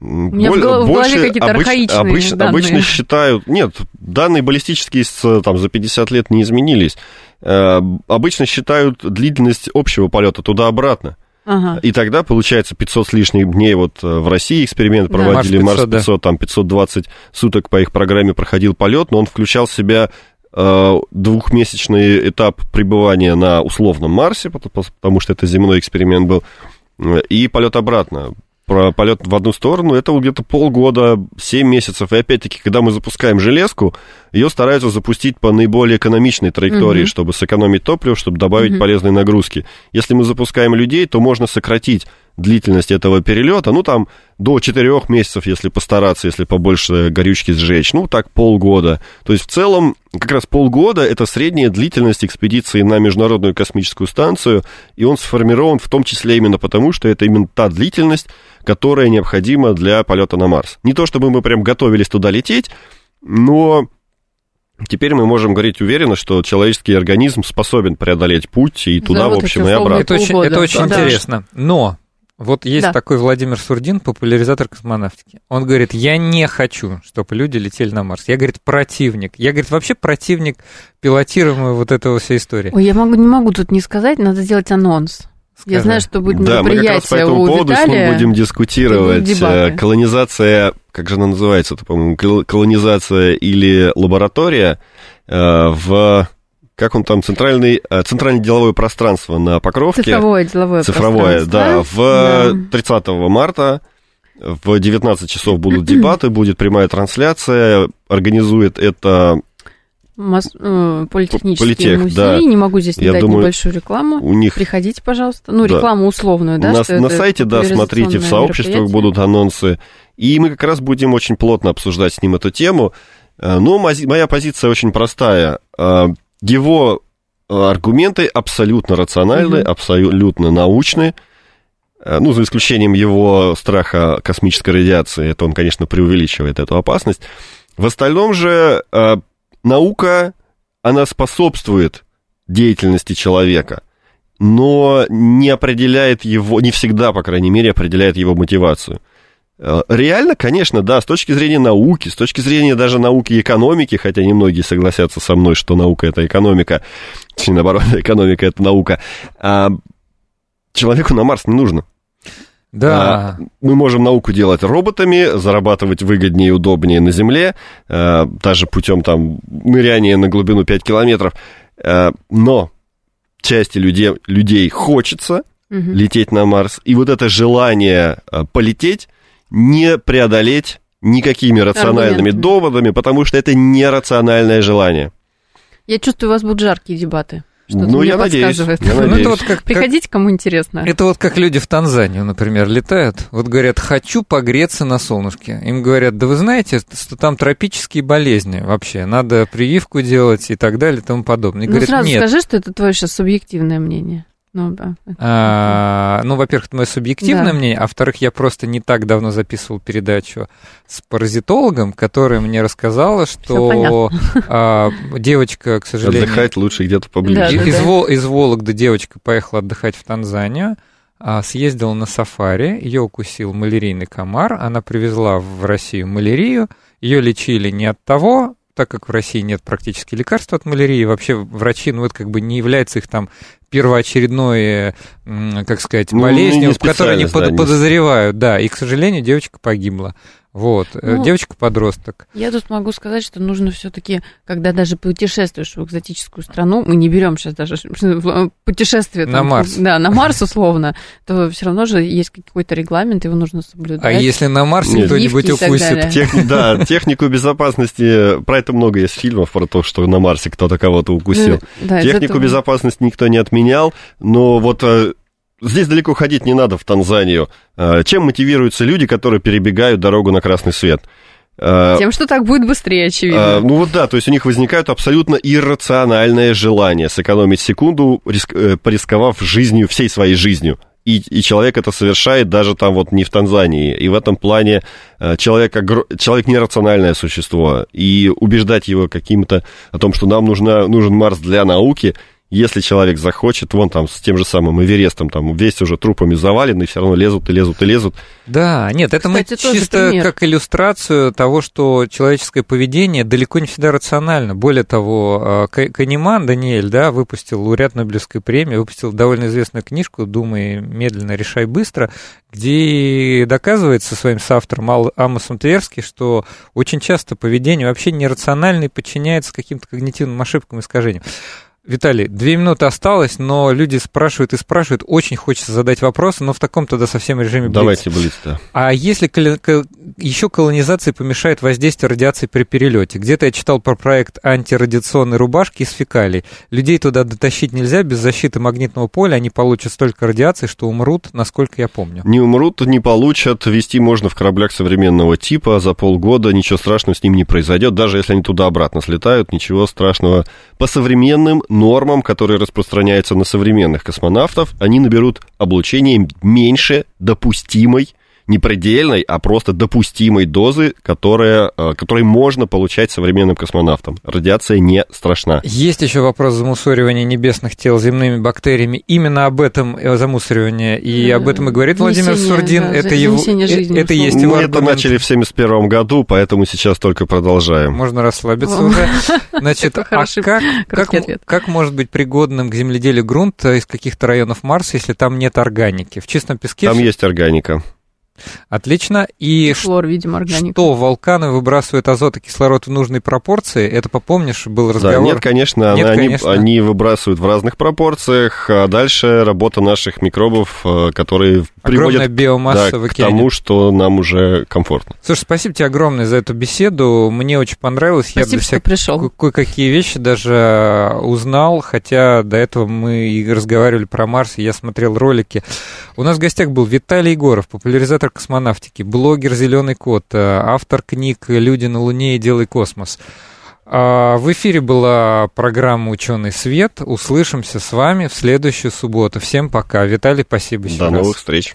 У меня Боль, в голове больше какие-то обыч, архаичные обыч, данные. Обычно считают... Нет, данные баллистические там, за пятьдесят лет не изменились. Обычно считают длительность общего полета туда-обратно. Ага. И тогда, получается, пятьсот с лишним дней вот в России эксперимент проводили, да, Марс пятьсот, Марс пятьсот, да. Там пятьсот двадцать суток по их программе проходил полет, но он включал в себя э, двухмесячный этап пребывания на условном Марсе, потому что это земной эксперимент был, и полет обратно. Про полет в одну сторону, это где-то полгода, семь месяцев. И опять-таки, когда мы запускаем железку, ее стараются запустить по наиболее экономичной траектории, mm-hmm. чтобы сэкономить топливо, чтобы добавить mm-hmm. полезные нагрузки. Если мы запускаем людей, то можно сократить длительность этого перелета, ну, там, до четырёх месяцев, если постараться, если побольше горючки сжечь, ну, так, полгода. То есть, в целом, как раз полгода – это средняя длительность экспедиции на Международную космическую станцию, и он сформирован в том числе именно потому, что это именно та длительность, которая необходима для полета на Марс. Не то, чтобы мы прям готовились туда лететь, но... Теперь мы можем говорить уверенно, что человеческий организм способен преодолеть путь и туда, да, в общем, вот и обратно. Это очень, это очень да. интересно. Но вот есть да. такой Владимир Сурдин, популяризатор космонавтики. Он говорит, я не хочу, чтобы люди летели на Марс. Я, говорит, противник. Я, говорит, вообще противник пилотируемой вот этого всей истории. Ой, я могу, не могу тут не сказать, надо сделать анонс. Скажи. Я знаю, что будет да, мероприятие у Виталия. Да, мы как раз по этому поводу с ним будем дискутировать. Колонизация, как же она называется, это, по-моему, колонизация или лаборатория в... Как он там, центральный, центральное деловое пространство на Покровке. Цифровое деловое цифровое, пространство. Цифровое, да. В да. тридцатого марта в девятнадцать часов будут дебаты, будет прямая трансляция. Организует это... Мас... Политехнический Политех, музей, да. Не могу здесь не Я дать думаю, небольшую рекламу. У них... Приходите, пожалуйста. Ну, рекламу да. условную, да? На, что на это сайте, да, смотрите, в сообществах будут анонсы. И мы как раз будем очень плотно обсуждать с ним эту тему. Но моя позиция очень простая. Его аргументы абсолютно рациональны, mm-hmm. абсолютно научны. Ну, за исключением его страха космической радиации. Это он, конечно, преувеличивает эту опасность. В остальном же... Наука, она способствует деятельности человека, но не определяет его, не всегда, по крайней мере, определяет его мотивацию. Реально, конечно, да, с точки зрения науки, с точки зрения даже науки и экономики, хотя немногие согласятся со мной, что наука – это экономика, точнее, наоборот, экономика – это наука, а человеку на Марс не нужно. Да. А, мы можем науку делать роботами, зарабатывать выгоднее и удобнее на Земле, а, даже путем там ныряния на глубину пять километров. А, но части людей, людей хочется угу. лететь на Марс. И вот это желание а, полететь не преодолеть никакими рациональными Аргумент. доводами, потому что это нерациональное желание. Я чувствую, у вас будут жаркие дебаты. что-то ну, мне я подсказывает. Надеюсь, я ну, надеюсь. Это вот как, приходите, кому интересно. Это вот как люди в Танзанию, например, летают, вот говорят, хочу погреться на солнышке. Им говорят, да вы знаете, что там тропические болезни вообще, надо прививку делать и так далее и тому подобное. И ну, говорят, сразу нет. Скажи, что это твое сейчас субъективное мнение. Ну, да. а, ну, во-первых, это мое субъективное да. мнение, а во-вторых, я просто не так давно записывал передачу с паразитологом, которая мне рассказала, что а, девочка, к сожалению... Отдыхать лучше где-то поближе. Да, да, из, да. из Вологды девочка поехала отдыхать в Танзанию, а, съездила на сафари, ее укусил малярийный комар, она привезла в Россию малярию, ее лечили не от того... так как в России нет практически лекарств от малярии, вообще врачи, ну, это как бы не является их там первоочередной, как сказать, болезнью, в которой они да, подозревают, не... да, и, к сожалению, девочка погибла, вот, ну, девочка-подросток. Я тут могу сказать, что нужно все-таки, когда даже путешествуешь в экзотическую страну, мы не берем сейчас даже путешествие там, на Марс, да, на Марс условно, то все равно же есть какой-то регламент, его нужно соблюдать. А если на Марсе кто-нибудь укусит? Тех, да, технику безопасности, про это много есть фильмов, про то, что на Марсе кто-то кого-то укусил. Да, технику безопасности никто не отменял, но вот здесь далеко ходить не надо в Танзанию. Чем мотивируются люди, которые перебегают дорогу на красный свет? Тем, что так будет быстрее, очевидно. А, ну вот да, то есть у них возникает абсолютно иррациональное желание сэкономить секунду, риск, порисковав жизнью, всей своей жизнью. И, и человек это совершает даже там вот не в Танзании. И в этом плане человек, человек нерациональное существо. И убеждать его каким-то о том, что нам нужна, нужен Марс для науки... Если человек захочет, вон там с тем же самым Эверестом, там весь уже трупами завален, и все равно лезут и лезут и лезут. Да, нет, это кстати, мы чисто пример. Как иллюстрацию того, что человеческое поведение далеко не всегда рационально. Более того, Канеман Даниэль, да, выпустил лауреат Нобелевской премии, выпустил довольно известную книжку «Думай, медленно, решай быстро», где доказывается своим соавтором Амосом Тверски, что очень часто поведение вообще нерационально и подчиняется каким-то когнитивным ошибкам и искажениям. Виталий, две минуты осталось, но люди спрашивают и спрашивают, очень хочется задать вопрос, но в таком тогда совсем режиме блиц. Давайте блиц, да. А если коли... еще колонизации помешает воздействие радиации при перелете? Где-то я читал про проект антирадиационной рубашки из фекалий. Людей туда дотащить нельзя, без защиты магнитного поля они получат столько радиации, что умрут, насколько я помню. Не умрут, не получат, везти можно в кораблях современного типа, за полгода ничего страшного с ним не произойдет, даже если они туда-обратно слетают, ничего страшного по современным нормам, которые распространяются на современных космонавтов, они наберут облучение меньше допустимой, не предельной, а просто допустимой дозы, которая, которой можно получать современным космонавтам. Радиация не страшна. Есть еще вопрос замусоривания небесных тел земными бактериями. Именно об этом замусоривании и об этом и говорит Владимир Сурдин. Да, это его, жизни, это есть его Мы аргумент. Это начали в семьдесят первом году, поэтому сейчас только продолжаем. Можно расслабиться уже. Значит, а как может быть пригодным к земледелию грунт из каких-то районов Марса, если там нет органики? В чистом песке... Там есть органика. Отлично. И, и хлор, видимо, органика. Что вулканы выбрасывают азот и кислород в нужной пропорции? Это, помнишь, был разговор? Да, нет, конечно, нет, они, конечно. Они выбрасывают в разных пропорциях. А дальше работа наших микробов, которые огромная приводят да, к тому, что нам уже комфортно. Слушай, спасибо тебе огромное за эту беседу. Мне очень понравилось. Спасибо, Я для себя что пришел. Кое-какие вещи даже узнал, хотя до этого мы и разговаривали про Марс, и я смотрел ролики. У нас в гостях был Виталий Егоров, популяризатор космонавтики, блогер «Зелёный кот», автор книг «Люди на Луне» и «Делай космос». В эфире была программа «Учёный свет». Услышимся с вами в следующую субботу. Всем пока. Виталий, спасибо. До новых встреч.